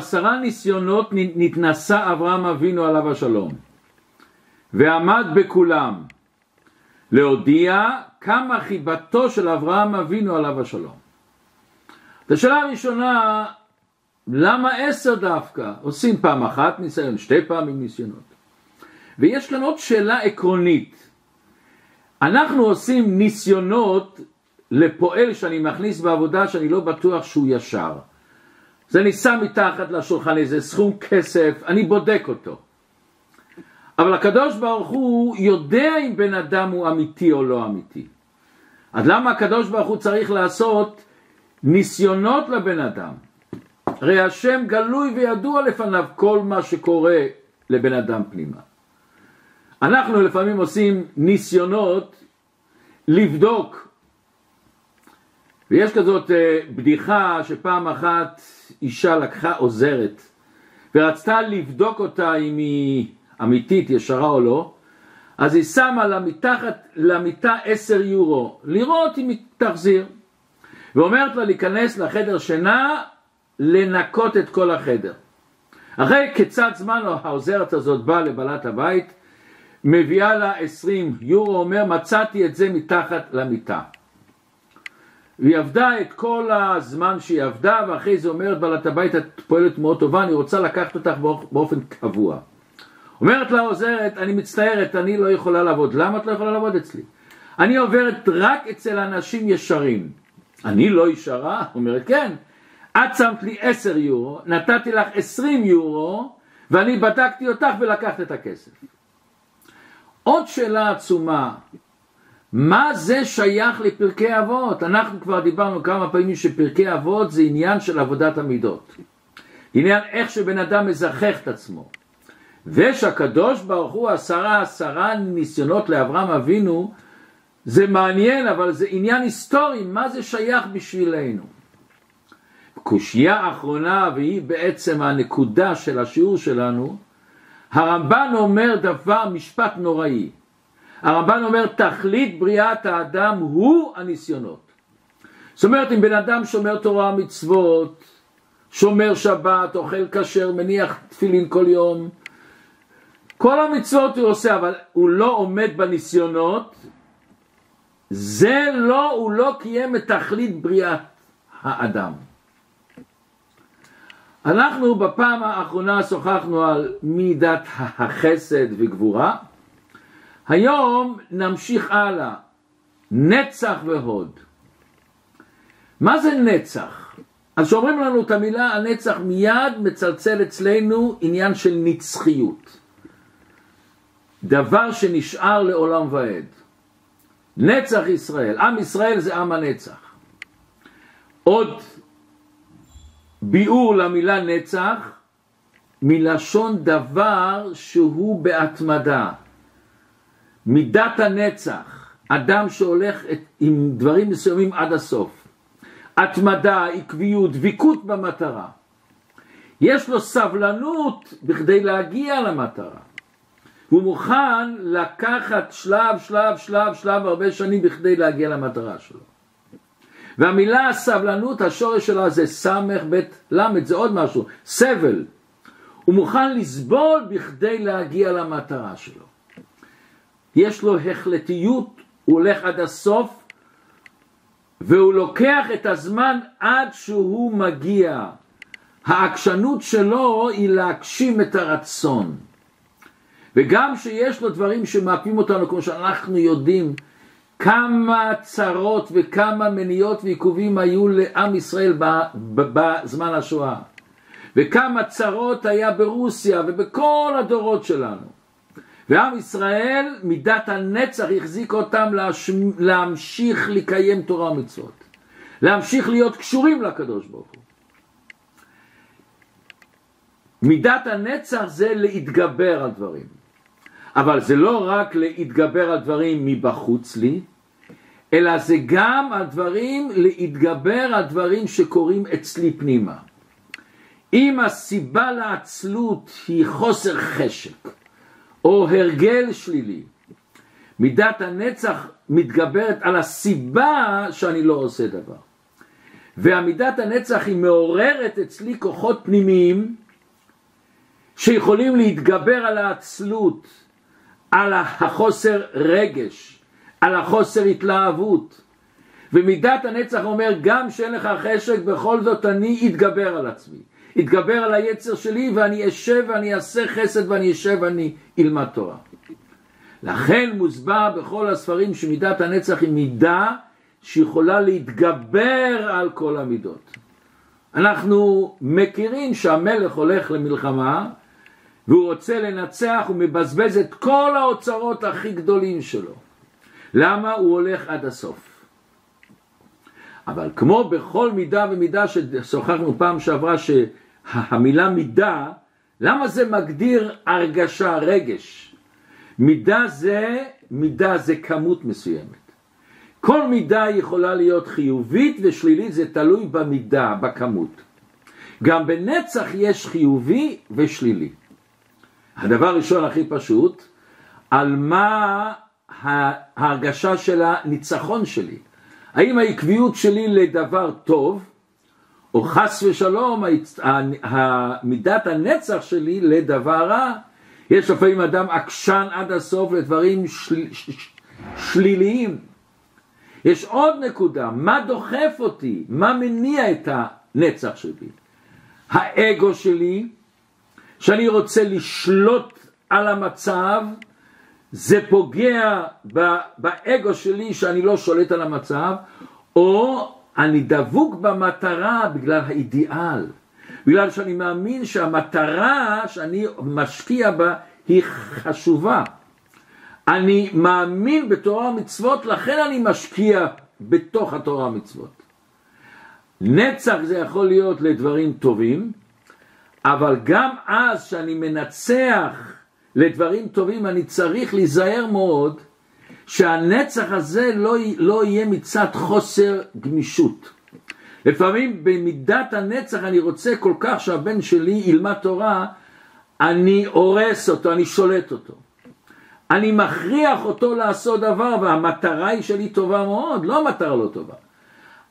10 ניסיונות נתנסה אברהם אבינו עליו השלום, ועמד בכולם להודיע כמה חיבתו של אברהם אבינו עליו השלום. השאלה הראשונה, למה 10 דווקא? עושים פעם אחת ניסיון, 2 פעמים ניסיונות. ויש כאן עוד שאלה עקרונית. אנחנו עושים ניסיונות לפועל שאני מכניס בעבודה שאני לא בטוח שהוא ישר. אז אני שם מתחת לשולחן איזה סכום כסף, אני בודק אותו. אבל הקדוש ברוך הוא יודע אם בן אדם הוא אמיתי או לא אמיתי. אז למה הקדוש ברוך הוא צריך לעשות ניסיונות לבן אדם? הרי השם גלוי וידוע לפניו כל מה שקורה לבן אדם פנימה. אנחנו לפעמים עושים ניסיונות לבדוק. ויש כזאת בדיחה שפעם אחת אישה לקחה עוזרת ורצתה לבדוק אותה אם היא אמיתית, ישרה או לא, אז היא שמה לה מתחת למיטה 10 יורו, לראות אם היא תחזיר. ואומרת לה להיכנס לחדר שינה, לנקות את כל החדר. אחרי קצת זמן העוזרת הזאת באה לבעלת הבית, מביאה לה 20 יורו, אומר מצאתי את זה מתחת למיטה. והיא עבדה את כל הזמן שהיא עבדה, ואחרי זה אומרת בעלת הבית, את פועלת מאוד טובה, אני רוצה לקחת אותך באופן קבוע. אומרת לה עוזרת, אני מצטערת, אני לא יכולה לעבוד. למה את לא יכולה לעבוד אצלי? אני עוברת רק אצל אנשים ישרים. אני לא ישרה? אומרת כן. את שמת לי 10 יורו, נתתי לך 20 יורו, ואני בדקתי אותך ולקחת את הכסף. עוד שאלה עצומה, מה זה שייך לפרקי אבות? אנחנו כבר דיברנו כמה פעמים שפרקי אבות זה עניין של עבודת המידות. עניין איך שבן אדם מזכך את עצמו. ושהקדוש ברוך הוא 10 ניסיונות לאברהם אבינו, זה מעניין, אבל זה עניין היסטורי, מה זה שייך בשבילנו? קושיה האחרונה, והיא בעצם הנקודה של השיעור שלנו, הרמב"ן אומר דבר, משפט נוראי. הרמב"ן אומר, תכלית בריאת האדם הוא הניסיונות. זאת אומרת, אם בן אדם שומר תורה מצוות, שומר שבת, אוכל כשר, מניח תפילין כל יום, כל המצוות הוא עושה, אבל הוא לא עומד בניסיונות, זה לא, הוא לא קיים את תכלית בריאת האדם. אנחנו בפעם האחרונה שוחחנו על מידת החסד וגבורה. היום נמשיך הלאה, נצח והוד. מה זה נצח? אז שאומרים לנו את המילה הנצח, מיד מצלצל אצלנו עניין של נצחיות. דבר שנשאר לעולם ועד. נצח ישראל, עם ישראל זה עם הנצח. עוד ביאור למילה נצח, מלשון דבר שהוא בהתמדה. מידת הנצח, אדם שהולך עם דברים מסוימים עד הסוף. התמדה, עקביות, דביקות במטרה. יש לו סבלנות בכדי להגיע למטרה. הוא מוכן לקחת שלב הרבה שנים בכדי להגיע למטרה שלו. והמילה הסבלנות, השורש שלה זה סמך בית למד, זה עוד משהו, סבל. הוא מוכן לסבול בכדי להגיע למטרה שלו. יש לו החלטיות, הוא הולך עד הסוף, והוא לוקח את הזמן עד שהוא מגיע. העקשנות שלו היא להגשים את הרצון. וגם שיש לו דברים שמאפים אותנו, כמו שאנחנו יודעים, כמה צרות וכמה מניות ועיכובים היו לעם ישראל בזמן השואה. וכמה צרות היה ברוסיה ובכל הדורות שלנו. ועם ישראל, מידת הנצח החזיק אותם להמשיך לקיים תורה ומצוות. להמשיך להיות קשורים לקדוש ברוך הוא. מידת הנצח זה להתגבר על דברים. אבל זה לא רק להתגבר על דברים מבחוץ לי, אלא זה גם הדברים, להתגבר על דברים שקורים אצלי פנימה. אם הסיבה לעצלות היא חוסר חשק, או הרגל שלילי, מידת הנצח מתגברת על הסיבה שאני לא עושה דבר. ועמידת הנצח היא מעוררת אצלי כוחות פנימיים שיכולים להתגבר על העצלות, על החוסר רגש, על החוסר התלהבות. ומידת הנצח אומר, גם שאין לך חשק, בכל זאת אני אתגבר על עצמי, אתגבר על היצר שלי, ואני אשב ואני אעשה חסד ואני אשב ואני אלמד תורה. לכן מוסבר בכל הספרים שמידת הנצח היא מידה שיכולה להתגבר על כל המידות. אנחנו מכירים שהמלך הולך למלחמה והוא רוצה לנצח, הוא מבזבז את כל האוצרות הכי גדולים שלו. למה? הוא הולך עד הסוף. אבל כמו בכל מידה ומידה ששוחחנו פעם שעברה, שהמילה מידה, למה זה מגדיר הרגשה, רגש? מידה זה כמות מסוימת. כל מידה יכולה להיות חיובית ושלילית, זה תלוי במידה, בכמות. גם בנצח יש חיובי ושלילי. הדבר הראשון הכי פשוט, על מה ההרגשה של הניצחון שלי? האם העקביות שלי לדבר טוב, או חס ושלום מידת הנצח שלי לדבר רע? יש לפעמים אדם עקשן עד הסוף לדברים שליליים. יש עוד נקודה, מה דוחף אותי, מה מניע את הנצח שלי? האגו שלי, שאני רוצה לשלוט על המצב, זה פוגע באגו שלי שאני לא שולט על המצב, או אני דבוק במטרה בגלל האידיאל, בגלל שאני מאמין שהמטרה שאני משקיע בה היא חשובה. אני מאמין בתורה ומצוות, לכן אני משקיע בתוך התורה ומצוות. נצח זה יכול להיות לדברים טובים, אבל גם אז שאני מנצח לדברים טובים, אני צריך להיזהר מאוד שהנצח הזה לא יהיה מצד חוסר גמישות. לפעמים במידת הנצח אני רוצה כל כך שהבן שלי ילמד תורה, אני הורס אותו, אני שולט אותו. אני מכריח אותו לעשות דבר, והמטרה היא שלי טובה מאוד, לא מטרה לא טובה.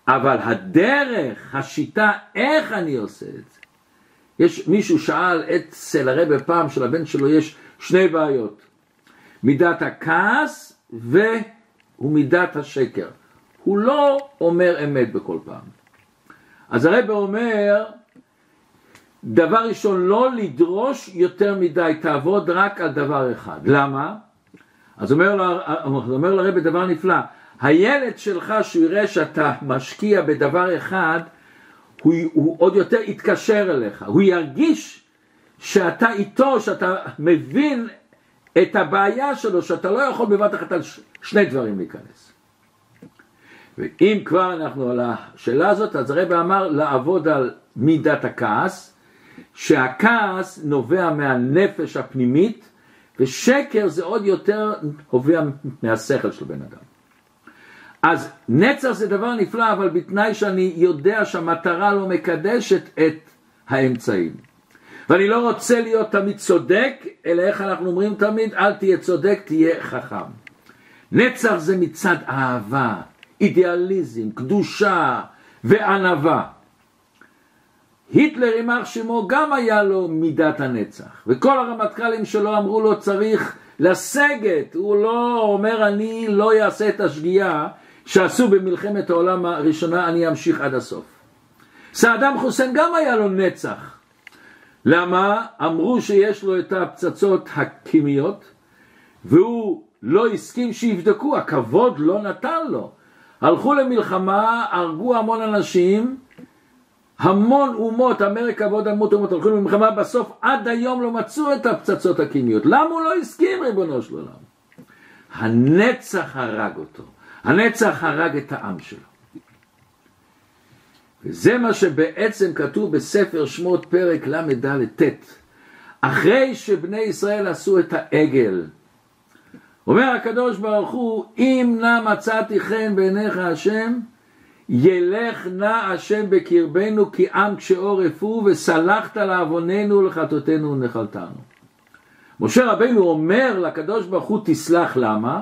אבל הדרך, השיטה, איך אני עושה את זה? יש מישהו שאל אצל הרב פעם, שלבן שלו יש שני בעיות, מידת הכעס ומידת השקר. הוא לא אומר אמת בכל פעם. אז הרב אומר, דבר ראשון, לא לדרוש יותר מדי, תעבוד רק על דבר אחד. למה? אז אומר לרב דבר נפלא, הילד שלך שהוא יראה שאתה משקיע בדבר אחד, הוא עוד יותר יתקשר אליך, הוא ירגיש שאתה איתו, שאתה מבין את הבעיה שלו, שאתה לא יכול בבת אחת על שני דברים להיכנס. ואם כבר אנחנו על השאלה הזאת, אז הרב אמר לעבוד על מידת הכעס, שהכעס נובע מהנפש הפנימית, ושקר זה עוד יותר נובע מהשכל של בן אדם. אז נצח זה דבר נפלא, אבל בתנאי שאני יודע שהמטרה לא מקדשת את האמצעים. ואני לא רוצה להיות תמיד צודק, אלא איך אנחנו אומרים תמיד, אל תהיה צודק, תהיה חכם. נצח זה מצד אהבה, אידיאליזם, קדושה וענווה. היטלר, יימח שמו, גם היה לו מידת הנצח. וכל הרמטכ"לים שלו אמרו לו צריך לסגת, הוא לא אומר אני לא יעשה את השגיאה שעשו במלחמת העולם הראשונה, אני אמשיך עד הסוף. סדאם חוסיין גם היה לו נצח. למה? אמרו שיש לו את הפצצות הכימיות, והוא לא הסכים שיבדקו, הכבוד לא נתן לו. הלכו למלחמה, הרגו המון אנשים, המון אומות, אמריקה ועוד המון אומות הלכו למלחמה, בסוף עד היום לא מצאו את הפצצות הכימיות. למה הוא לא הסכים, ריבונו של עולם? הנצח הרג אותו. הנצח הרג את העם שלו. וזה מה שבעצם כתוב בספר שמות פרק ל"ד. אחרי שבני ישראל עשו את העגל, אומר הקדוש ברוך הוא, אם נא מצאתי חן בעיניך השם, ילך נא השם בקרבנו כי עם כשעורף הוא, וסלחת לעווננו ולחטאותינו ונחלתנו. משה רבנו אומר לקדוש ברוך הוא תסלח. למה?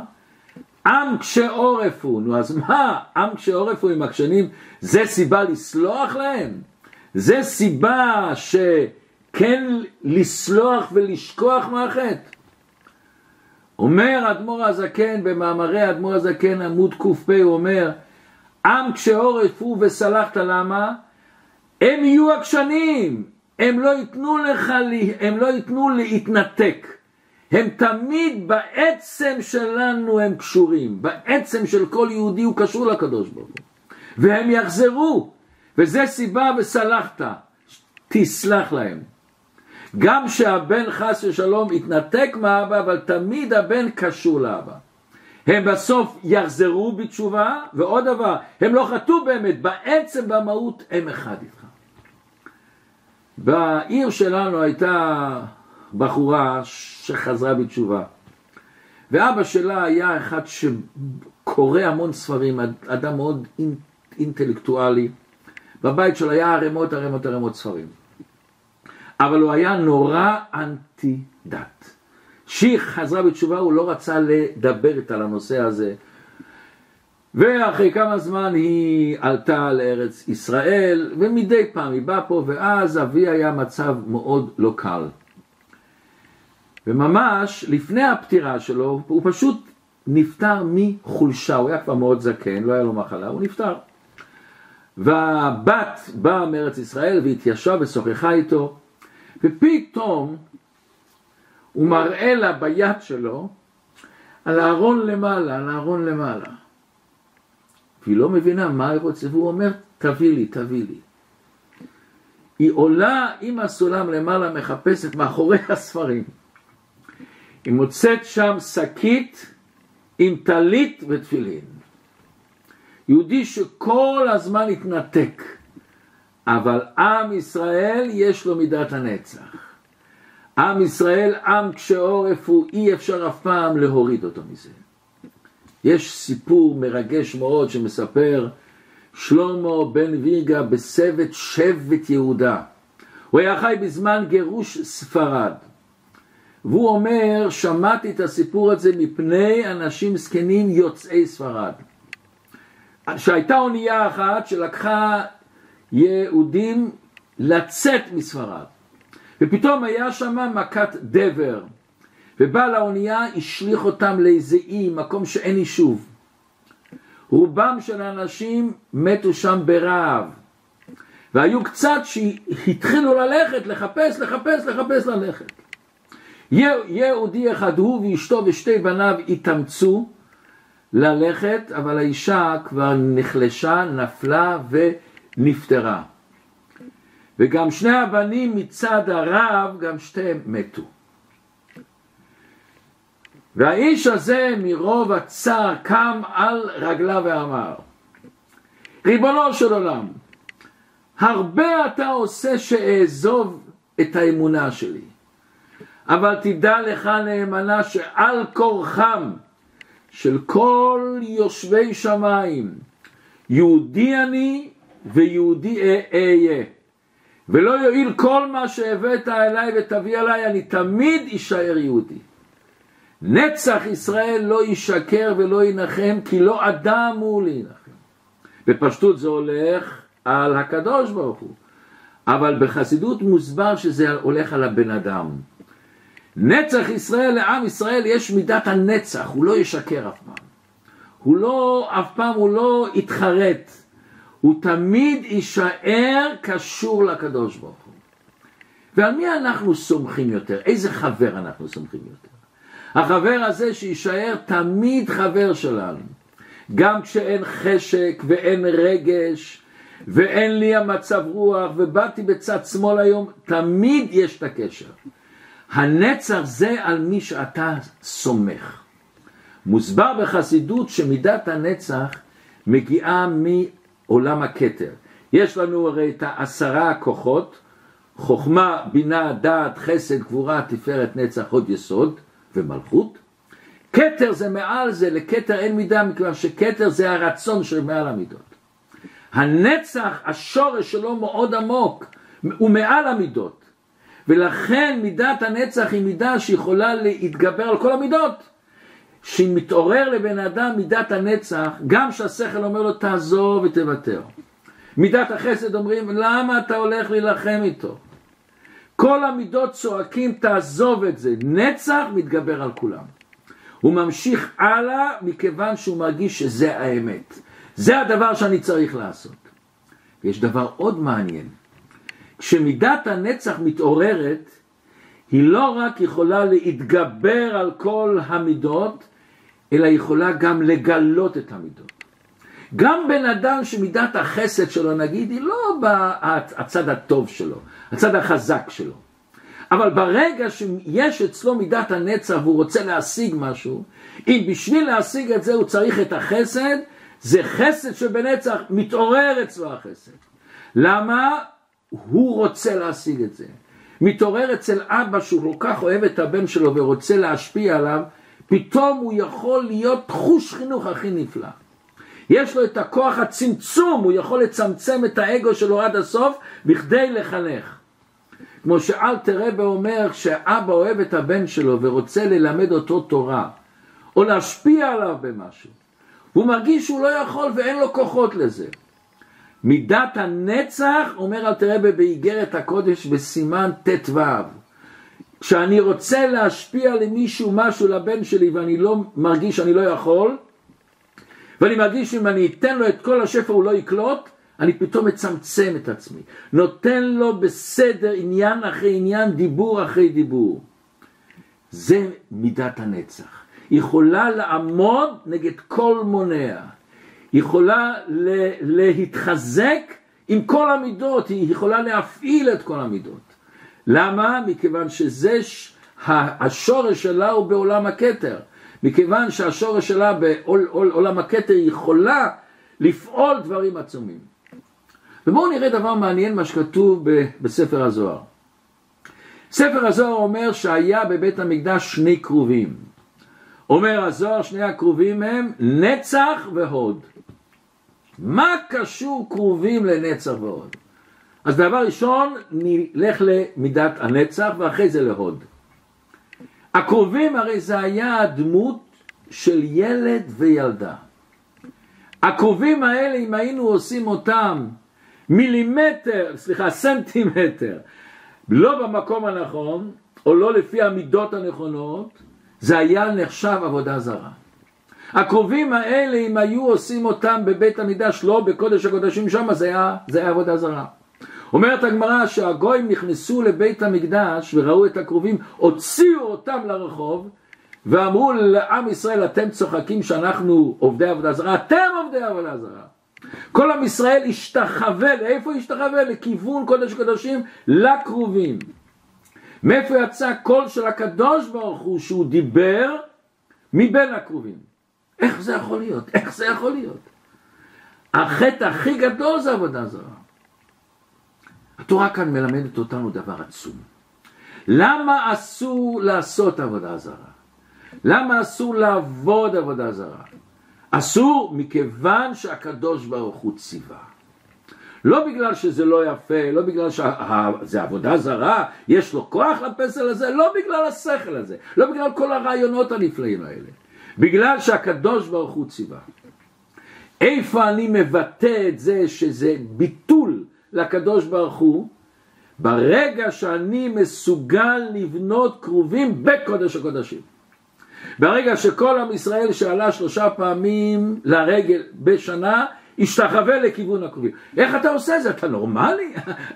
עם קשה עורף הוא, נו אז מה? עם קשה עורף הוא עם הקשנים, זה סיבה לסלוח להם? זה סיבה שכן לסלוח ולשכוח מהחטא? אומר אדמור הזקן, במאמרי אדמור הזקן עמוד ק"פ, הוא אומר, עם קשה עורף הוא וסלחת, למה? הם יהיו עקשנים, הם לא ייתנו להתנתק. הם תמיד בעצם שלנו הם קשורים, בעצם של כל יהודי הוא קשור לקדוש ברוך הוא. והם יחזרו, וזה סיבה וסלחת, תסלח להם. גם שהבן חס ושלום התנתק מהאבא, אבל תמיד הבן קשור לאבא. הם בסוף יחזרו בתשובה, ועוד דבר, הם לא חטאו באמת, בעצם במהות הם אחד איתך. בעיר שלנו הייתה בחורה שחזרה בתשובה, ואבא שלה היה אחד שקורא המון ספרים, אדם מאוד אינטלקטואלי, בבית שלו היה ערמות ספרים, אבל הוא היה נורא אנטי דת. שהיא חזרה בתשובה, הוא לא רצה לדבר איתה על הנושא הזה. ואחרי כמה זמן היא עלתה לארץ ישראל, ומדי פעם היא באה פה, ואז אבי היה מצב מאוד לא קל. וממש לפני הפטירה שלו, הוא פשוט נפטר מחולשה, הוא היה כבר מאוד זקן, לא היה לו מחלה, הוא נפטר. והבת באה מארץ ישראל והתיישבה ושוחחה איתו, ופתאום הוא מראה לה ביד שלו על הארון למעלה, על הארון למעלה. והיא לא מבינה מה היא רוצה, והוא אומר, תביא לי, תביא לי. היא עולה עם הסולם למעלה, מחפשת מאחורי הספרים. היא מוצאת שם שקית עם טלית ותפילין. יהודי שכל הזמן התנתק, אבל עם ישראל יש לו מידת הנצח. עם ישראל, עם כשעורף הוא, אי אפשר אף פעם להוריד אותו מזה. יש סיפור מרגש מאוד שמספר שלמה בן וירגה בסבת שבט יהודה. הוא היה חי בזמן גירוש ספרד. והוא אומר, שמעתי את הסיפור הזה מפני אנשים זקנים יוצאי ספרד. שהייתה אונייה אחת שלקחה יהודים לצאת מספרד. ופתאום היה שם מכת דבר, ובעל האונייה השליך אותם לאיזה אי, מקום שאין יישוב. רובם של האנשים מתו שם ברעב, והיו קצת שהתחילו ללכת, לחפש ללכת. יהודי אחד, הוא ואשתו ושתי בניו התאמצו ללכת, אבל האישה כבר נחלשה, נפלה ונפטרה. וגם שני הבנים מצד הרב, גם שתיהם מתו. והאיש הזה מרוב הצער קם על רגלה ואמר, ריבונו של עולם, הרבה אתה עושה שאעזוב את האמונה שלי, אבל תדע לך נאמנה שעל כורחם של כל יושבי שמיים, יהודי אני ויהודי אהיה. ולא יועיל כל מה שהבאת אליי ותביא אליי, אני תמיד יישאר יהודי. נצח ישראל לא ישקר ולא ינחם, כי לא אדם הוא להנחם. בפשטות זה הולך על הקדוש ברוך הוא, אבל בחסידות מוסבר שזה הולך על הבן אדם. נצח ישראל, לעם ישראל יש מידת הנצח, הוא לא ישקר אף פעם. הוא לא יתחרט. הוא תמיד יישאר קשור לקדוש ברוך הוא. ועל מי אנחנו סומכים יותר? איזה חבר אנחנו סומכים יותר? החבר הזה שישאר תמיד חבר שלנו. גם כשאין חשק ואין רגש ואין לי המצב רוח ובאתי בצד שמאל היום, תמיד יש את הקשר. הנצח זה על מי שאתה סומך. מוסבר בחסידות שמידת הנצח מגיעה מ עולם הכתר. יש לנו הרי את 10 הכוחות, חוכמה, בינה, דעת, חסד, גבורה, תפארת, נצח, הוד, יסוד ומלכות. כתר זה מעל זה, לכתר אין מידה, מכיוון שכתר זה הרצון שמעל המידות. הנצח, השורש שלו מאוד עמוק, הוא מעל המידות. ולכן מידת הנצח היא מידה שיכולה להתגבר על כל המידות. שמתעורר לבן אדם מידת הנצח, גם שהשכל אומר לו תעזוב ותוותר. מידת החסד אומרים למה אתה הולך להילחם איתו? כל המידות צועקים תעזוב את זה, נצח מתגבר על כולם. הוא ממשיך הלאה מכיוון שהוא מרגיש שזה האמת. זה הדבר שאני צריך לעשות. ויש דבר עוד מעניין. כשמידת הנצח מתעוררת, היא לא רק יכולה להתגבר על כל המידות, אלא יכולה גם לגלות את המידות. גם בן אדם שמידת החסד שלו נגיד, היא לא הצד הטוב שלו, הצד החזק שלו. אבל ברגע שיש אצלו מידת הנצח והוא רוצה להשיג משהו, אם בשביל להשיג את זה הוא צריך את החסד, זה חסד שבנצח מתעורר אצלו החסד. למה? הוא רוצה להשיג את זה. מתעורר אצל אבא שהוא כל כך אוהב את הבן שלו ורוצה להשפיע עליו, פתאום הוא יכול להיות תחוש חינוך הכי נפלא. יש לו את הכוח הצמצום, הוא יכול לצמצם את האגו שלו עד הסוף בכדי לחנך. כמו שאלתר רבי אומר שאבא אוהב את הבן שלו ורוצה ללמד אותו תורה, או להשפיע עליו במשהו. הוא מרגיש שהוא לא יכול ואין לו כוחות לזה. מידת הנצח, אומר אלתר רבי באיגרת הקודש בסימן ט"ו, כשאני רוצה להשפיע למישהו משהו לבן שלי ואני לא מרגיש שאני לא יכול, ואני מרגיש שאם אני אתן לו את כל השפע הוא לא יקלוט, אני פתאום מצמצם את עצמי. נותן לו בסדר עניין אחרי עניין, דיבור אחרי דיבור. זה מידת הנצח. יכולה לעמוד נגד כל מונע. יכולה להתחזק עם כל המידות. היא יכולה להפעיל את כל המידות. למה? מכיוון שזה השורש שלה הוא בעולם הכתר. מכיוון שהשורש שלה בעולם הכתר יכולה לפעול דברים עצומים. ובואו נראה דבר מעניין מה שכתוב בספר הזוהר. ספר הזוהר אומר שהיה בבית המקדש שני קרובים. אומר הזוהר שני הקרובים הם נצח והוד. מה קשור קרובים לנצח והוד? אז דבר ראשון נלך למידת הנצח ואחרי זה להוד. הקרובים הרי זה היה הדמות של ילד וילדה. הקרובים האלה אם היינו עושים אותם סנטימטר, לא במקום הנכון, או לא לפי המידות הנכונות, זה היה נחשב עבודה זרה. הקרובים האלה, אם היו עושים אותם בבית המקדש, לא בקודש הקודשים שם, זה היה עבודה זרה. אומרת הגמרא שהגויים נכנסו לבית המקדש וראו את הקרובים, הוציאו אותם לרחוב, ואמרו לעם ישראל, אתם צוחקים שאנחנו עובדי עבודה זרה, אתם עובדי עבודה זרה. כל עם ישראל השתחווה, לאיפה השתחווה? לכיוון קודש קודשים, לקרובים. מאיפה יצא קול של הקדוש ברוך הוא שהוא דיבר מבין הקרובים? איך זה יכול להיות? איך זה יכול להיות? החטא הכי גדול זה עבודה זרה. התורה כאן מלמדת אותנו דבר עצום. למה אסור לעשות עבודה זרה? למה אסור לעבוד עבודה זרה? אסור מכיוון שהקדוש ברוך הוא ציווה. לא בגלל שזה לא יפה, לא בגלל שזה עבודה זרה, יש לו כוח לפסל הזה, לא בגלל השכל הזה, לא בגלל כל הרעיונות הנפלאים האלה. בגלל שהקדוש ברוך הוא ציווה. איפה אני מבטא את זה שזה ביטול לקדוש ברוך הוא? ברגע שאני מסוגל לבנות קרובים בקודש הקודשים. ברגע שכל עם ישראל שעלה 3 פעמים לרגל בשנה, השתחווה לכיוון הקרובים. איך אתה עושה זה? אתה נורמלי?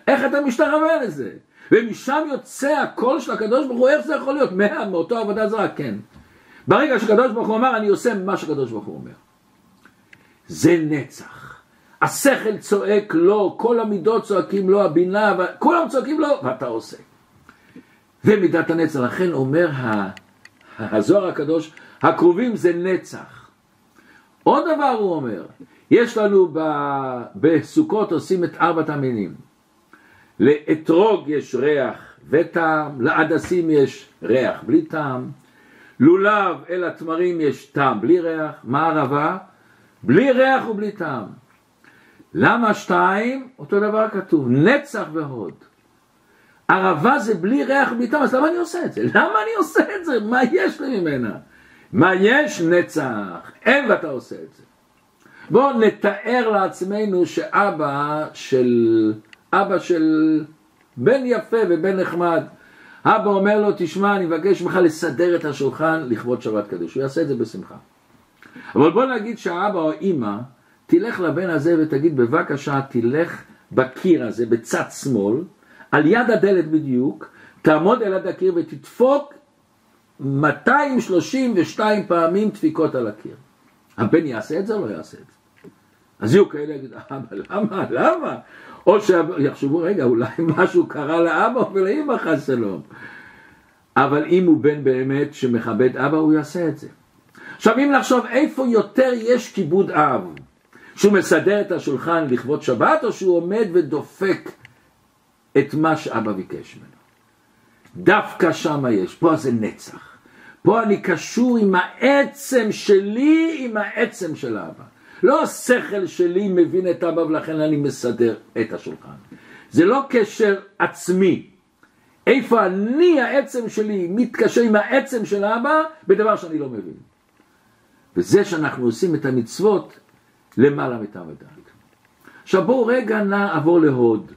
איך אתה משתחווה לזה? ומשם יוצא הקול של הקדוש ברוך הוא, איך זה יכול להיות? מאותו עבודה זרה, כן. ברגע שקדוש ברוך הוא אומר, אני עושה מה שקדוש ברוך הוא אומר. זה נצח. השכל צועק לו, כל המידות צועקים לו, הבינה, כולם צועקים לו, ואתה עושה. ומידת הנצח, לכן אומר הזוהר הקדוש, הקרובים זה נצח. עוד דבר הוא אומר, יש לנו בסוכות עושים את 4 המינים. לאתרוג יש ריח וטעם, לעדסים יש ריח בלי טעם, לולב אל התמרים יש טעם בלי ריח, מערבה, בלי ריח ובלי טעם. למה 2? אותו דבר כתוב, נצח והוד. ערבה זה בלי ריח וביטעם, אז למה אני עושה את זה? למה אני עושה את זה? מה יש לי ממנה? מה יש? נצח. אין ואתה עושה את זה. בואו נתאר לעצמנו שאבא של בן יפה ובן נחמד, אבא אומר לו, תשמע, אני מבקש ממך לסדר את השולחן לכבוד שבת קדוש. הוא יעשה את זה בשמחה. אבל בוא נגיד שהאבא או אמא תלך לבן הזה ותגיד, בבקשה, תלך בקיר הזה, בצד שמאל, על יד הדלת בדיוק, תעמוד על יד הקיר ותדפוק 232 פעמים דפיקות על הקיר. הבן יעשה את זה או לא יעשה את זה? אז יהיו כאלה, יגיד, אבא, למה? או שיחשבו, רגע, אולי משהו קרה לאבא ולאמא חס שלום. אבל אם הוא בן באמת שמכבד אבא, הוא יעשה את זה. עכשיו, אם נחשוב איפה יותר יש כיבוד אב, שהוא מסדר את השולחן לכבוד שבת, או שהוא עומד ודופק את מה שאבא ביקש ממנו. דווקא שמה יש, פה זה נצח. פה אני קשור עם העצם שלי, עם העצם של אבא. לא השכל שלי מבין את אבא ולכן אני מסדר את השולחן. זה לא קשר עצמי. איפה אני, העצם שלי, מתקשר עם העצם של אבא, בדבר שאני לא מבין. וזה שאנחנו עושים את המצוות למעלה מטעם ודעת. עכשיו בואו רגע נעבור להוד.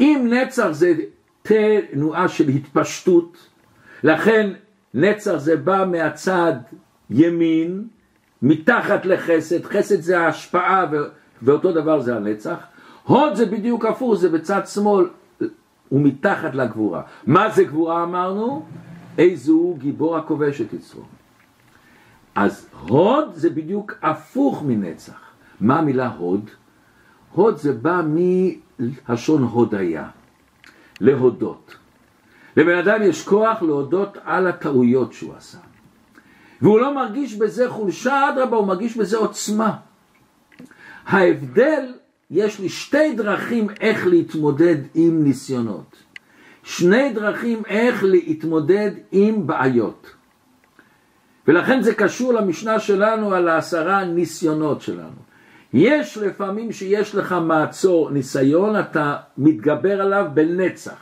אם נצח זה תנועה של התפשטות, לכן נצח זה בא מהצד ימין, מתחת לחסד, חסד זה ההשפעה ואותו דבר זה הנצח, הוד זה בדיוק הפוך, זה בצד שמאל ומתחת לגבורה. מה זה גבורה אמרנו? איזהו גיבור הכובש את יצרו. אז הוד זה בדיוק הפוך מנצח. מה המילה הוד? הוד זה בא מהשון הודיה, להודות. לבן אדם יש כוח להודות על הטעויות שהוא עשה. והוא לא מרגיש בזה חולשה, אדרבה, הוא מרגיש בזה עוצמה. ההבדל, יש לי שתי דרכים איך להתמודד עם ניסיונות. שני דרכים איך להתמודד עם בעיות. ולכן זה קשור למשנה שלנו על 10 ניסיונות שלנו. יש לפעמים שיש לך מעצור ניסיון, אתה מתגבר עליו בנצח.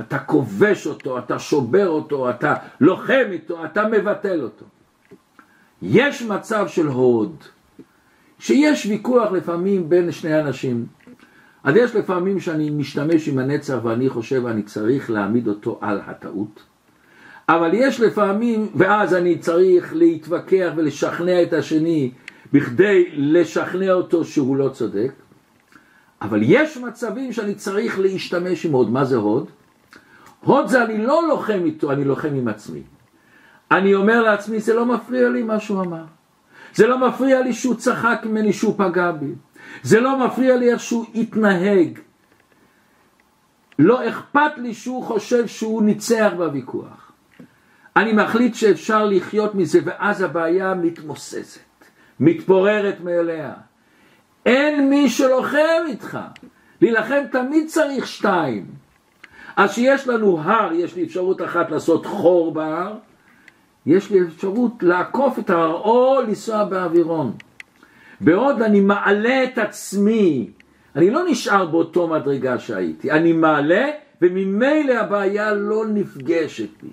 אתה כובש אותו, אתה שובר אותו, אתה לוחם איתו, אתה מבטל אותו. יש מצב של הוד, שיש ויכוח לפעמים בין שני אנשים. אז יש לפעמים שאני משתמש עם הנצח ואני חושב אני צריך להעמיד אותו על הטעות. אבל יש לפעמים, ואז אני צריך להתווכח ולשכנע את השני, בכדי לשכנע אותו שהוא לא צודק. אבל יש מצבים שאני צריך להשתמש עם הוד. מה זה הוד? הוד זה אני לא לוחם איתו, אני לוחם עם עצמי. אני אומר לעצמי, זה לא מפריע לי מה שהוא אמר. זה לא מפריע לי שהוא צחק ממני, שהוא פגע בי. זה לא מפריע לי איך שהוא התנהג. לא אכפת לי שהוא חושב שהוא ניצח בוויכוח. אני מחליט שאפשר לחיות מזה, ואז הבעיה מתמוססת, מתפוררת מאליה. אין מי שלוחם איתך. להילחם תמיד צריך 2. אז שיש לנו הר, יש לי אפשרות אחת לעשות חור בהר, יש לי אפשרות לעקוף את ההר או לנסוע באווירון. בעוד אני מעלה את עצמי, אני לא נשאר באותו מדרגה שהייתי, אני מעלה וממילא הבעיה לא נפגשת לי.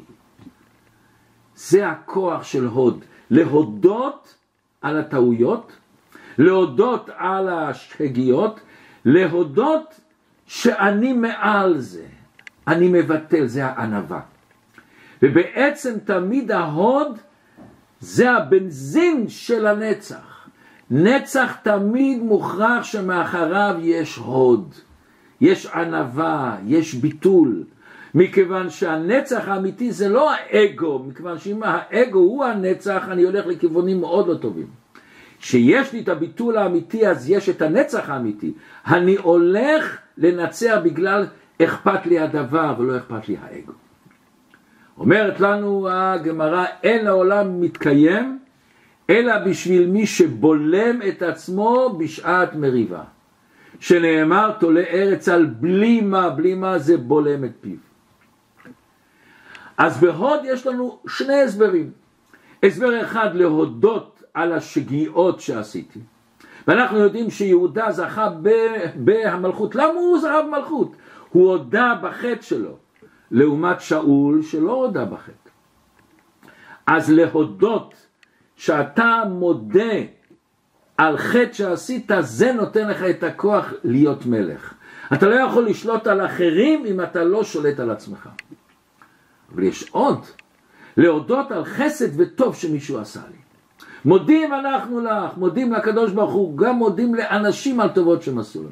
זה הכוח של הוד, להודות על הטעויות, להודות על השגיאות, להודות שאני מעל זה, אני מבטל, זה הענבה. ובעצם תמיד ההוד זה הבנזין של הנצח. נצח תמיד מוכרח שמאחריו יש הוד, יש ענבה, יש ביטול. מכיוון שהנצח האמיתי זה לא האגו, מכיוון שאם האגו הוא הנצח, אני הולך לכיוונים מאוד לא טובים. שיש לי את הביטול האמיתי, אז יש את הנצח האמיתי. אני הולך לנצח בגלל אכפת לי הדבר, ולא אכפת לי האגו. אומרת לנו הגמרא, אין העולם מתקיים, אלא בשביל מי שבולם את עצמו בשעת מריבה. שנאמר, תולה ארץ על בלימה, בלימה זה בולם את פיו. אז בהוד יש לנו 2 הסברים. הסבר אחד להודות על השגיאות שעשיתי. ואנחנו יודעים שיהודה זכה במלכות. למה הוא זכה במלכות? הוא הודה בחטא שלו. לעומת שאול שלא הודה בחטא. אז להודות שאתה מודה על חטא שעשית, זה נותן לך את הכוח להיות מלך. אתה לא יכול לשלוט על אחרים אם אתה לא שולט על עצמך. אבל יש עוד, להודות על חסד וטוב שמישהו עשה לי. מודים אנחנו לך, מודים לקדוש ברוך הוא, גם מודים לאנשים על טובות שמסו לנו.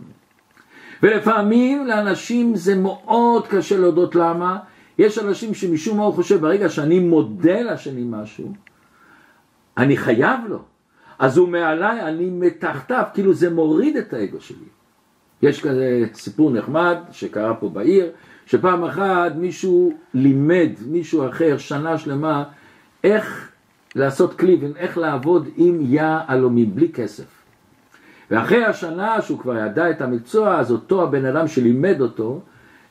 ולפעמים לאנשים זה מאוד קשה להודות, למה? יש אנשים שמשום מה הוא חושב, ברגע שאני מודה לשני משהו, אני חייב לו. אז הוא מעליי, אני מתחתיו, כאילו זה מוריד את האגו שלי. יש כזה סיפור נחמד שקרה פה בעיר, שפעם אחת מישהו לימד מישהו אחר שנה שלמה איך לעשות קליבן, איך לעבוד עם יהלומים בלי כסף. ואחרי השנה שהוא כבר ידע את המקצוע, אז אותו הבן אדם שלימד אותו,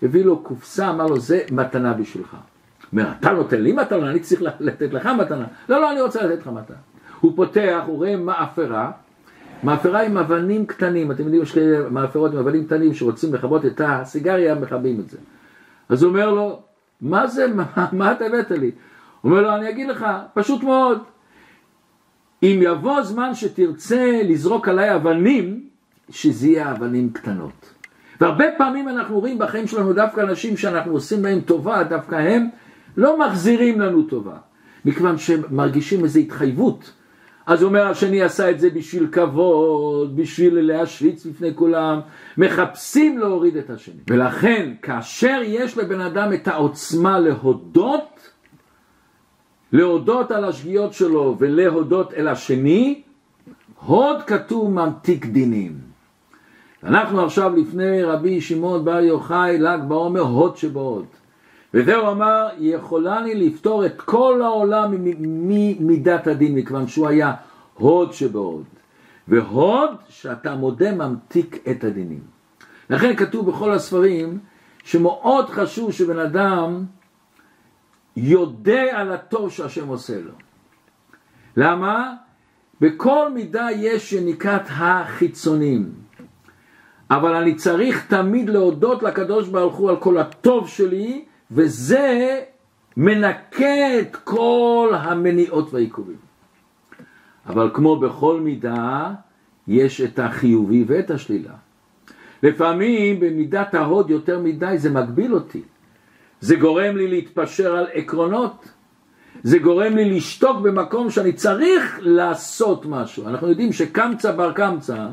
הביא לו קופסה, אמר לו, זה מתנה בשבילך. אומר, אתה נותן לי מתנה, אני צריך לתת לך מתנה. לא, לא, אני רוצה לתת לך מתנה. הוא פותח, הוא רואה מאפרה, מאפרה עם אבנים קטנים, אתם יודעים, יש כאלה מאפרות עם אבנים קטנים שרוצים לכבות את הסיגריה, מכבים את זה. אז הוא אומר לו, מה זה, מה אתה הבאת לי? הוא אומר לו, אני אגיד לך, פשוט מאוד, אם יבוא זמן שתרצה לזרוק עליי אבנים, שזה יהיה אבנים קטנות. והרבה פעמים אנחנו רואים בחיים שלנו דווקא אנשים שאנחנו עושים להם טובה, דווקא הם לא מחזירים לנו טובה, מכיוון שהם מרגישים איזו התחייבות. אז הוא אומר, השני עשה את זה בשביל כבוד, בשביל להשוויץ בפני כולם, מחפשים להוריד את השני. ולכן, כאשר יש לבן אדם את העוצמה להודות, להודות על השגיאות שלו ולהודות אל השני, הוד כתוב ממתיק דינים. אנחנו עכשיו לפני רבי שמעון בר יוחאי, ל"ג בעומר, הוד שבהוד. וזה הוא אמר, יכולה לי לפתור את כל העולם ממידת הדין, מכיוון שהוא היה הוד שבהוד. והוד שאתה מודה ממתיק את הדינים. לכן כתוב בכל הספרים שמאוד חשוב שבן אדם יודע על הטוב שהשם עושה לו. למה? בכל מידה יש יניקת החיצונים. אבל אני צריך תמיד להודות לקדוש ברוך הוא על כל הטוב שלי, וזה מנקה את כל המניעות והעיכובים. אבל כמו בכל מידה, יש את החיובי ואת השלילה. לפעמים במידת ההוד יותר מדי זה מגביל אותי. זה גורם לי להתפשר על עקרונות. זה גורם לי לשתוק במקום שאני צריך לעשות משהו. אנחנו יודעים שקמצא בר קמצא,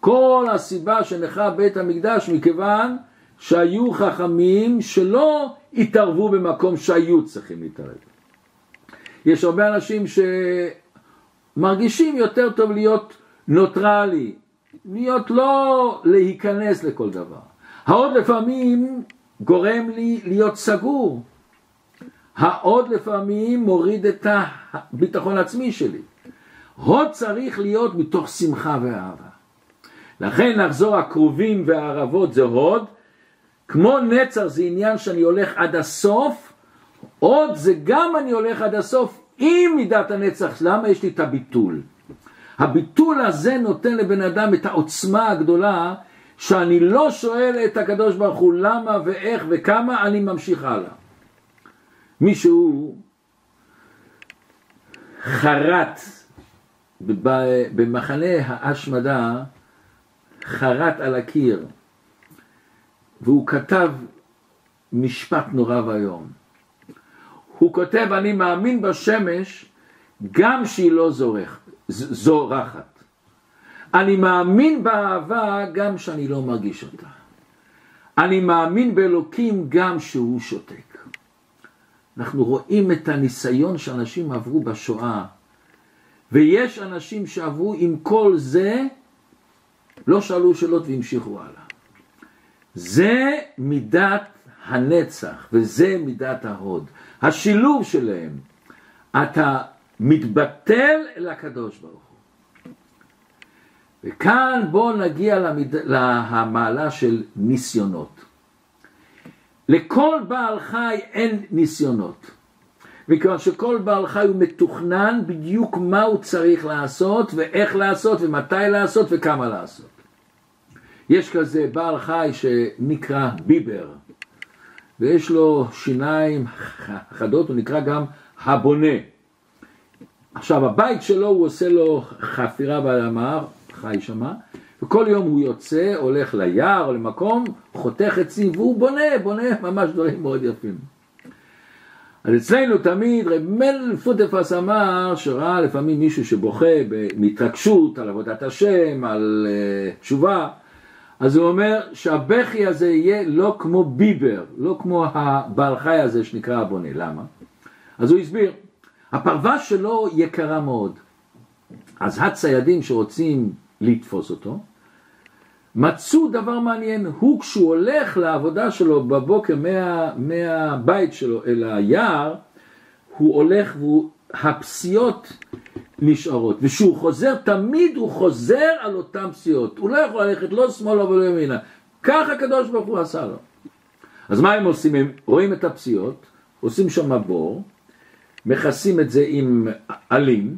כל הסיבה שנחרב בית המקדש מכיוון שהיו חכמים שלא התערבו במקום שהיו צריכים להתערב. יש הרבה אנשים שמרגישים יותר טוב להיות נוטרלי, להיות לא להיכנס לכל דבר. העוד לפעמים גורם לי להיות סגור. העוד לפעמים מוריד את הביטחון העצמי שלי. עוד צריך להיות מתוך שמחה ואהבה. לכן נחזור הקרובים והערבות זה הוד, כמו נצח זה עניין שאני הולך עד הסוף, עוד זה גם אני הולך עד הסוף עם מידת הנצח. למה? יש לי את הביטול. הביטול הזה נותן לבן אדם את העוצמה הגדולה, שאני לא שואל את הקדוש ברוך הוא למה ואיך וכמה, אני ממשיך הלאה. מישהו חרט במחנה ההשמדה, חרט על הקיר, והוא כתב משפט נורא ואיום. הוא כותב, אני מאמין בשמש גם שהיא לא זורחת. אני מאמין באהבה גם שאני לא מרגיש אותה. אני מאמין באלוקים גם שהוא שותק. אנחנו רואים את הניסיון שאנשים עברו בשואה, ויש אנשים שעברו עם כל זה, לא שאלו שאלות והמשיכו הלאה. זה מידת הנצח וזה מידת ההוד. השילוב שלהם, אתה מתבטל לקדוש ברוך הוא. וכאן בואו נגיע למעלה של ניסיונות. לכל בעל חי אין ניסיונות. מכיוון שכל בעל חי הוא מתוכנן בדיוק מה הוא צריך לעשות ואיך לעשות ומתי לעשות וכמה לעשות. יש כזה בעל חי שנקרא ביבר, ויש לו שיניים חדות, הוא נקרא גם הבונה. עכשיו הבית שלו הוא עושה לו חפירה באדמה, חי שמה, וכל יום הוא יוצא, הולך ליער או למקום, חותך עצים, והוא בונה ממש דברים מאוד יפים. אז אצלנו תמיד רב מל פוטפס אמר שראה לפעמים מישהו שבוכה בהתרגשות על עבודת השם, על תשובה, אז הוא אומר שהבכי הזה יהיה לא כמו ביבר, לא כמו הבעל חי הזה שנקרא הבונה. למה? אז הוא הסביר, הפרווה שלו יקרה מאוד, אז הציידים שרוצים לתפוס אותו מצאו דבר מעניין, הוא כשהוא הולך לעבודה שלו בבוקר מהבית שלו אל היער, הוא הולך והפסיות נשארות, ושהוא חוזר תמיד הוא חוזר על אותם פסיות, הוא לא יכול ללכת לא שמאלה ולא ימינה, ככה הקדוש ברוך הוא עשה לו. אז מה הם עושים? הם רואים את הפסיות, עושים שם בור, מכסים את זה עם עלים,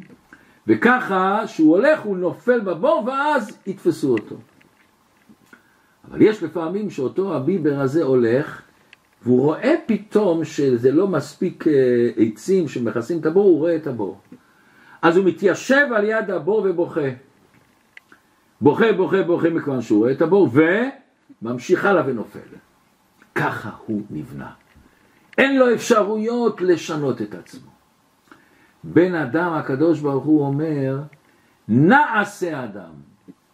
וככה שהוא הולך הוא נופל בבור ואז יתפסו אותו. אבל יש לפעמים שאותו הביבר הזה הולך, והוא רואה פתאום שזה לא מספיק עצים שמכסים את הבור, הוא רואה את הבור. אז הוא מתיישב על יד הבור ובוכה. בוכה מכיוון שהוא רואה את הבור, וממשיך הלאה ונופל. ככה הוא נבנה. אין לו אפשרויות לשנות את עצמו. בן אדם הקדוש ברוך הוא אומר, נעשה אדם.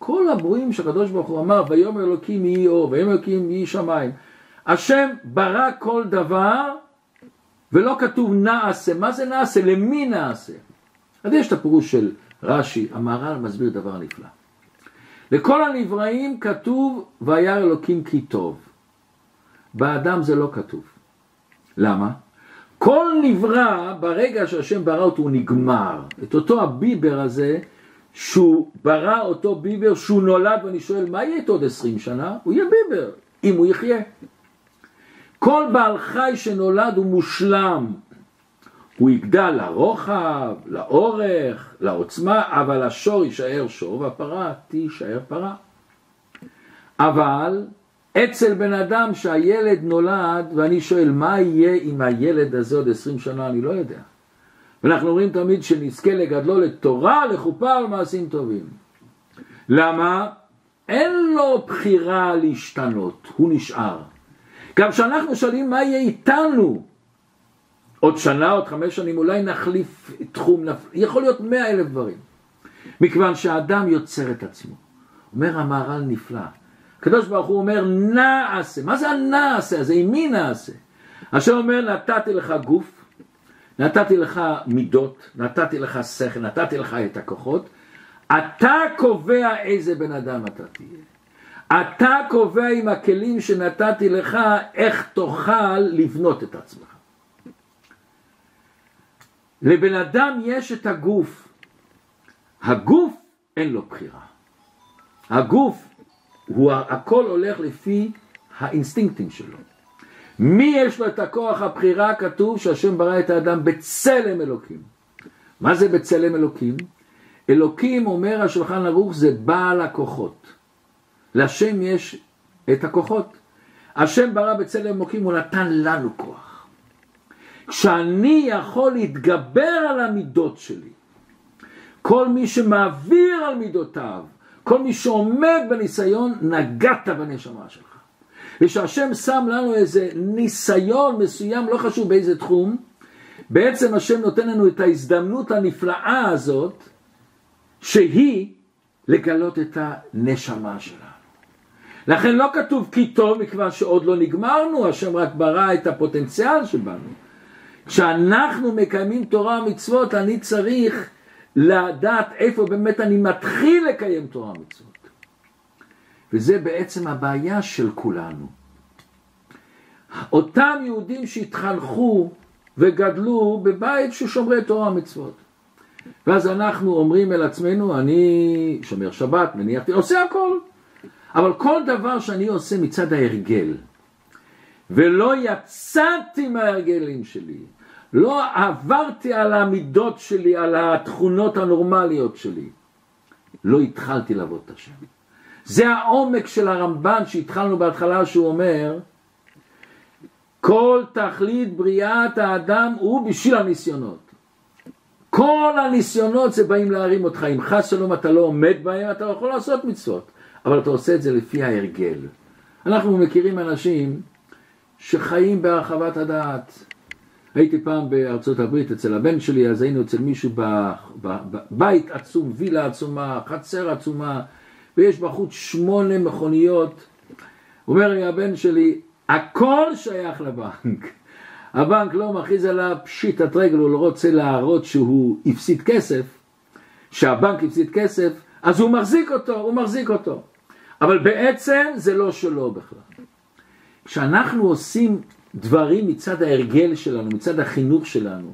כל הברואים שהקדוש ברוך הוא אמר, ויום אלוקים יהי אור, ויום אלוקים יהי שמיים. השם ברא כל דבר, ולא כתוב נעשה. מה זה נעשה? למי נעשה? אז יש את הפירוש של רשי, המהר"ל מסביר דבר נפלא. לכל הנבראים כתוב, והיה אלוקים כי טוב. באדם זה לא כתוב. למה? כל נברא, ברגע שהשם ברא אותו, הוא נגמר. את אותו הביבר הזה, שהוא ברא אותו ביבר, שהוא נולד, ואני שואל, מה יהיה עוד 20 שנה? הוא יהיה ביבר, אם הוא יחיה. כל בעל חי שנולד הוא מושלם. הוא יגדל לרוחב, לאורך, לעוצמה, אבל השור יישאר שור, והפרה תישאר פרה. אבל אצל בן אדם שהילד נולד, ואני שואל, מה יהיה עם הילד הזה עוד 20 שנה? אני לא יודע. ואנחנו אומרים תמיד שנזכה לגדלו לתורה, לחופה על מעשים טובים. למה? אין לו בחירה להשתנות, הוא נשאר. גם שאנחנו שואלים מה יהיה איתנו, עוד שנה, עוד 5 שנים, אולי נחליף תחום, יכול להיות 100,000 דברים. מכיוון שהאדם יוצר את עצמו. אומר המהר"ל נפלא. הקדוש ברוך הוא אומר נעשה. מה זה הנעשה הזה? עם מי נעשה? השם אומר נתתי לך גוף, נתתי לך מידות, נתתי לך שכל, נתתי לך את הכוחות. אתה קובע איזה בן אדם אתה תהיה. אתה קובע עם הכלים שנתתי לך איך תוכל לבנות את עצמך. לבן אדם יש את הגוף. הגוף אין לו בחירה. הגוף, הכל הולך לפי האינסטינקטים שלו. מי יש לו את הכוח הבחירה? כתוב שהשם ברא את האדם בצלם אלוקים. מה זה בצלם אלוקים? אלוקים, אומר השולחן ערוך, זה בעל הכוחות. להשם יש את הכוחות. השם ברא בצלם אלוקים, הוא נתן לנו כוח. כשאני יכול להתגבר על המידות שלי, כל מי שמעביר על מידותיו, כל מי שעומד בניסיון, נגעת בנשמה שלך. ושהשם שם לנו איזה ניסיון מסוים, לא חשוב באיזה תחום, בעצם השם נותן לנו את ההזדמנות הנפלאה הזאת, שהיא לגלות את הנשמה שלנו. לכן לא כתוב כי טוב, מכיוון שעוד לא נגמרנו, השם רק ברא את הפוטנציאל שבנו. כשאנחנו מקיימים תורה ומצוות, אני צריך לדעת איפה באמת אני מתחיל לקיים תורה ומצוות. וזה בעצם הבעיה של כולנו. אותם יהודים שהתחנכו וגדלו בבית ששומרי תורה ומצוות. ואז אנחנו אומרים אל עצמנו, אני שומר שבת, מניח, עושה הכל. אבל כל דבר שאני עושה מצד ההרגל, ולא יצאתי מההרגלים שלי, לא עברתי על המידות שלי, על התכונות הנורמליות שלי, לא התחלתי לעבוד את השם. זה העומק של הרמב"ן שהתחלנו בהתחלה, שהוא אומר כל תכלית בריאת האדם הוא בשביל הניסיונות. כל הניסיונות שבאים להרים אותך, אם חס שלום אתה לא עומד בהם, אתה יכול לעשות מצוות, אבל אתה עושה את זה לפי ההרגל. אנחנו מכירים אנשים שחיים בהרחבת הדעת. הייתי פעם בארצות הברית אצל הבן שלי, אז היינו אצל מישהו בבית עצום, וילה עצומה, חצר עצומה, ויש בחוץ 8 מכוניות. אומר לי הבן שלי, הכל שייך לבנק. הבנק לא מכריז עליו פשיטת רגל, הוא לא רוצה להראות שהוא הפסיד כסף, שהבנק הפסיד כסף, אז הוא מחזיק אותו, אבל בעצם זה לא שלו בכלל. כשאנחנו עושים דברים מצד ההרגל שלנו, מצד החינוך שלנו,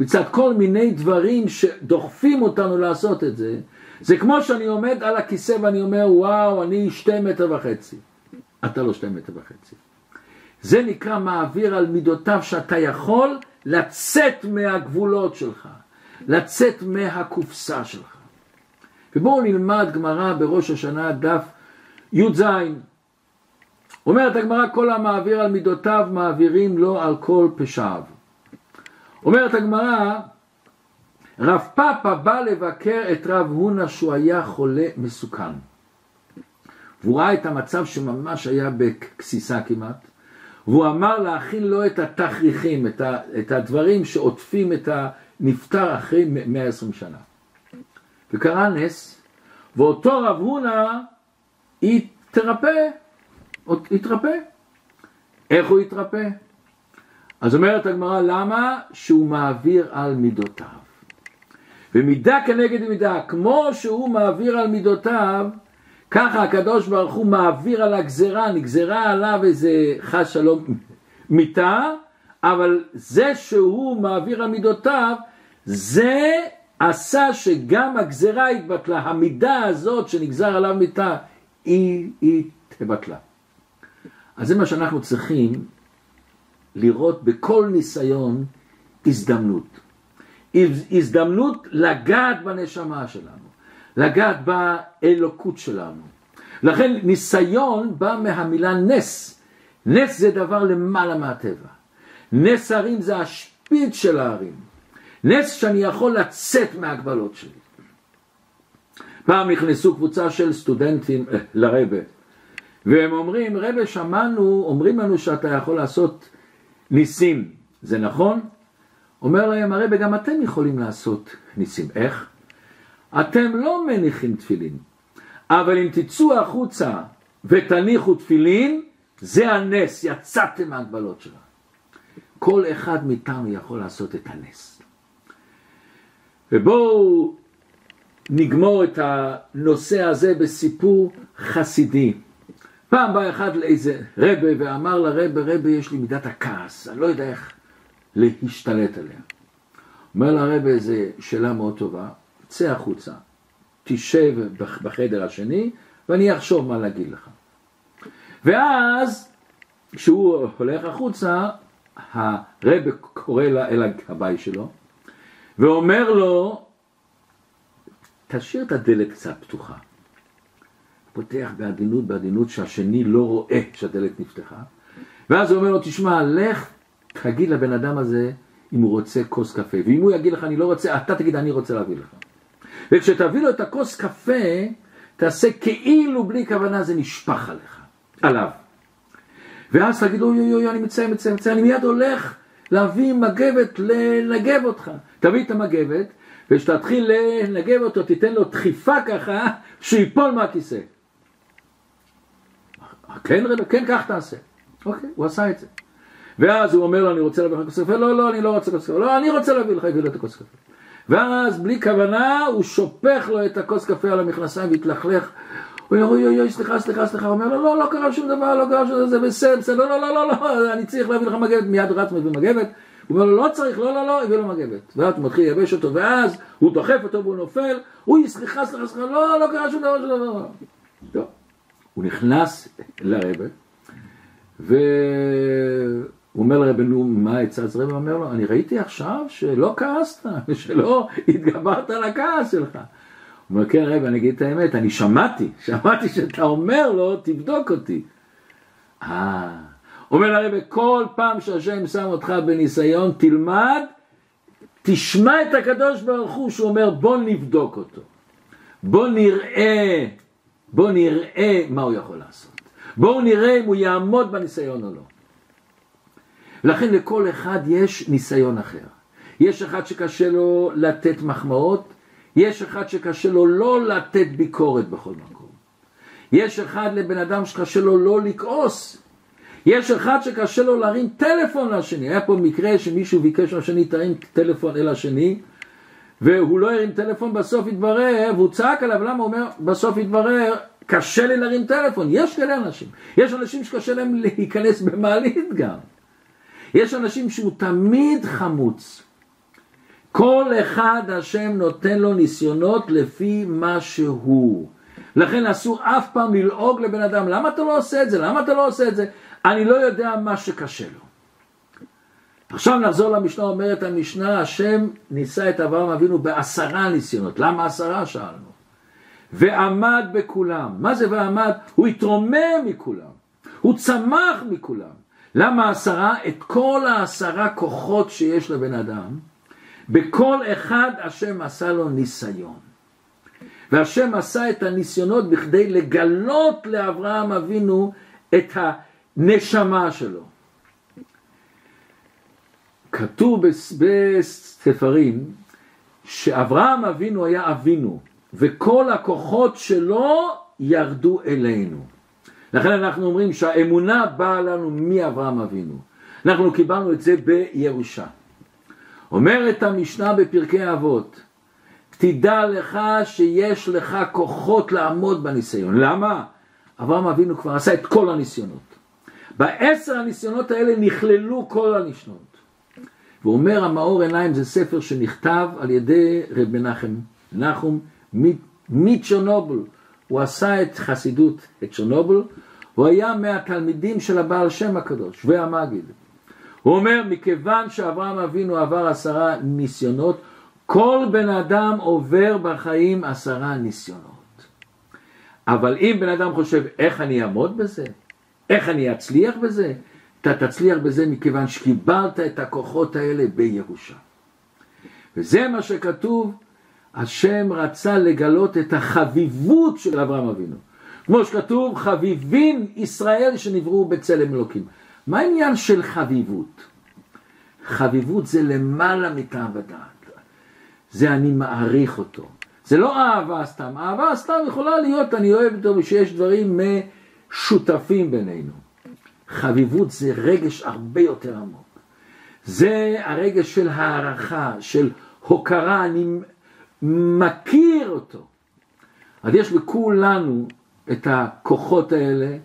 מצד כל מיני דברים שדוחפים אותנו לעשות את זה, זה כמו שאני עומד על הכיסא ואני אומר, וואו, אני 2.5 מטר. אתה לא 2.5 מטר. זה נקרא מעביר על מידותיו, שאתה יכול לצאת מהגבולות שלך, לצאת מהקופסה שלך. ובואו נלמד גמרא בראש השנה דף י"ז. אומרת הגמרא, כל המעביר על מידותיו מעבירים לו על כל פשעיו. אומרת הגמרא, רב פאפא בא לבקר את רב הונא שהוא היה חולה מסוכן. והוא ראה את המצב שממש היה בקסיסה כמעט. והוא אמר להכין לו את התכריכים, את הדברים שעוטפים את הנפטר אחרי 120 שנה. וקרא נס, ואותו רב הונא התרפא. איך הוא התרפא? אז אומרת הגמרא, למה? שהוא מעביר על מידותיו. ומידה כנגד מידה, כמו שהוא מעביר על מידותיו, ככה הקדוש ברוך הוא מעביר על הגזרה, נגזרה עליו איזה חס שלום מיטה, אבל זה שהוא מעביר על מידותיו, זה עשה שגם הגזרה התבטלה, המידה הזאת שנגזר עליו מיטה, היא התבטלה. אז זה מה שאנחנו צריכים לראות בכל ניסיון, הזדמנות. הזדמנות לגעת בנשמה שלנו, לגעת באלוקות שלנו. לכן ניסיון בא מהמילה נס. נס זה דבר למעלה מהטבע. נס הרים זה השפיץ של ההרים. נס שאני יכול לצאת מהגבלות שלי. פעם נכנסו קבוצה של סטודנטים לרבא. והם אומרים, רבא, שמענו, אומרים לנו שאתה יכול לעשות ניסים. זה נכון? אומר להם, הרבא, גם אתם יכולים לעשות ניסים. איך? אתם לא מניחים תפילין, אבל אם תצאו החוצה ותניחו תפילין, זה הנס, יצאתם מהגבלות שלה. כל אחד מאיתנו יכול לעשות את הנס. ובואו נגמור את הנושא הזה בסיפור חסידי. פעם בא אחד לאיזה רבא ואמר לרבא, רבא, יש לי מידת הכעס, אני לא יודע איך להשתלט עליה. אומר לרבא, זו שאלה מאוד טובה, צא החוצה, תשב בחדר השני, ואני אחשוב מה להגיד לך. ואז, כשהוא הולך החוצה, הרב קורא אל הגבאי שלו, ואומר לו, תשאיר את הדלת קצת פתוחה. פותח בעדינות, שהשני לא רואה שהדלת נפתחה. ואז הוא אומר לו, תשמע, לך תגיד לבן אדם הזה, אם הוא רוצה כוס קפה. ואם הוא יגיד לך, אני לא רוצה, אתה תגיד, אני רוצה להביא לך. וכשתביא לו את הכוס קפה, תעשה כאילו בלי כוונה, זה נשפך עליך, עליו. ואז תגיד לו, יו, אני מצא, אני מיד הולך להביא מגבת, לנגב אותך. תביא את המגבת, וכשתתחיל לנגב אותו, תיתן לו דחיפה ככה, שיפול מהכיסא. כן רב, כן, כך תעשה. אוקיי, הוא עשה את זה. ואז הוא אומר לו, אני רוצה להביא לך כוס קפה. לא, אני לא רוצה כוס קפה. לא, אני רוצה להביא לך את הכוס קפה. ואז בלי כוונה הוא שופך לו את הכוס קפה על המכנסיים והתלכלך. הוא אומר, יו, סליחה. הוא אומר לו, לא קרה שום דבר, זה בסדר. לא, אני צריך להביא לך מגבת. מיד רץ מביא מגבת. הוא אומר לו, לא צריך, לא, הביא לו מגבת. ואז הוא מתחיל לייבש אותו, ואז הוא דוחף אותו והוא נופל. הוא, סליחה, לא קרה שום דבר. טוב. הוא נכנס לרבא, הוא אומר לרבא, נו, מה יצא? אז רבא אומר לו, אני ראיתי עכשיו שלא כעסת, שלא התגברת על הכעס שלך. הוא אומר, כן רבא, אני אגיד את האמת, אני שמעתי שאתה אומר לו, תבדוק אותי. אומר לרבא, כל פעם שהשם שם אותך בניסיון, תלמד, תשמע את הקדוש ברוך הוא שאומר בוא נבדוק אותו, בוא נראה מה הוא יכול לעשות, בואו נראה אם הוא יעמוד בניסיון או לא. לכן לכל אחד יש ניסיון אחר. יש אחד שקשה לו לתת מחמאות, יש אחד שקשה לו לא לתת ביקורת בכל מקום. יש אחד לבן אדם שקשה לו לא לקעוס. יש אחד שקשה לו להרים טלפון לשני. היה פה מקרה שמישהו ביקש לשני תרים טלפון אל השני, והוא לא הרים טלפון, בסוף התברר, והוא צעק עליו, למה הוא אומר, בסוף התברר, קשה לי להרים טלפון. יש כאלה אנשים. יש אנשים שקשה להם להיכנס במעלית גם. יש אנשים שהוא תמיד חמוץ. כל אחד השם נותן לו ניסיונות לפי מה שהוא. לכן אסור אף פעם ללעוג לבן אדם, למה אתה לא עושה את זה? למה אתה לא עושה את זה? אני לא יודע מה שקשה לו. עכשיו נחזור למשנה, אומרת המשנה, השם ניסה את אברהם אבינו ב10 ניסיונות. למה 10 שאלנו? ועמד בכולם. מה זה ועמד? הוא התרומם מכולם. הוא צמח מכולם. למה 10? את כל 10 כוחות שיש לבן אדם, בכל אחד השם עשה לו ניסיון. והשם עשה את הניסיונות בכדי לגלות לאברהם אבינו את הנשמה שלו. כתוב בספרים שאברהם אבינו היה אבינו, וכל הכוחות שלו ירדו אלינו. לכן אנחנו אומרים שהאמונה באה לנו מאברהם אבינו. אנחנו קיבלנו את זה בירושה. אומרת המשנה בפרקי אבות, תדע לך שיש לך כוחות לעמוד בניסיון. למה? אברהם אבינו כבר עשה את כל הניסיונות. ב10 הניסיונות האלה נכללו כל הניסיונות. ואומר המאור עיניים, זה ספר שנכתב על ידי רב נחמן מצ'ונובל. הוא עשה את חסידות, את צ'ונובל, הוא היה מהתלמידים של הבעל שם הקדוש והמגיד. הוא אומר, מכיוון שאברהם אבינו עבר 10 ניסיונות, כל בן אדם עובר בחיים 10 ניסיונות. אבל אם בן אדם חושב, איך אני אעמוד בזה? איך אני אצליח בזה? אתה תצליח בזה מכיוון שקיבלת את הכוחות האלה בירושה. וזה מה שכתוב, השם רצה לגלות את החביבות של אברהם אבינו. כמו שכתוב, חביבים ישראל שנבראו בצלם אלוקים. מה העניין של חביבות? חביבות זה למעלה מטעם ודעת. זה אני מעריך אותו. זה לא אהבה סתם. אהבה סתם יכולה להיות, אני אוהב אותו, שיש דברים משותפים בינינו. חביבות זה רגש הרבה יותר עמוק. זה הרגש של הערכה, של הוקרה, אני מכיר אותו. אז יש בכולנו את הכוחות האלה,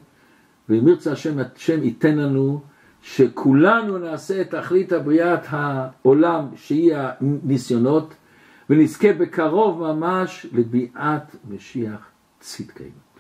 ואם ירצה השם, השם ייתן לנו שכולנו נעשה את תכלית הבריאת העולם שהיא הניסיונות, ונזכה בקרוב ממש לביאת משיח צדקנו.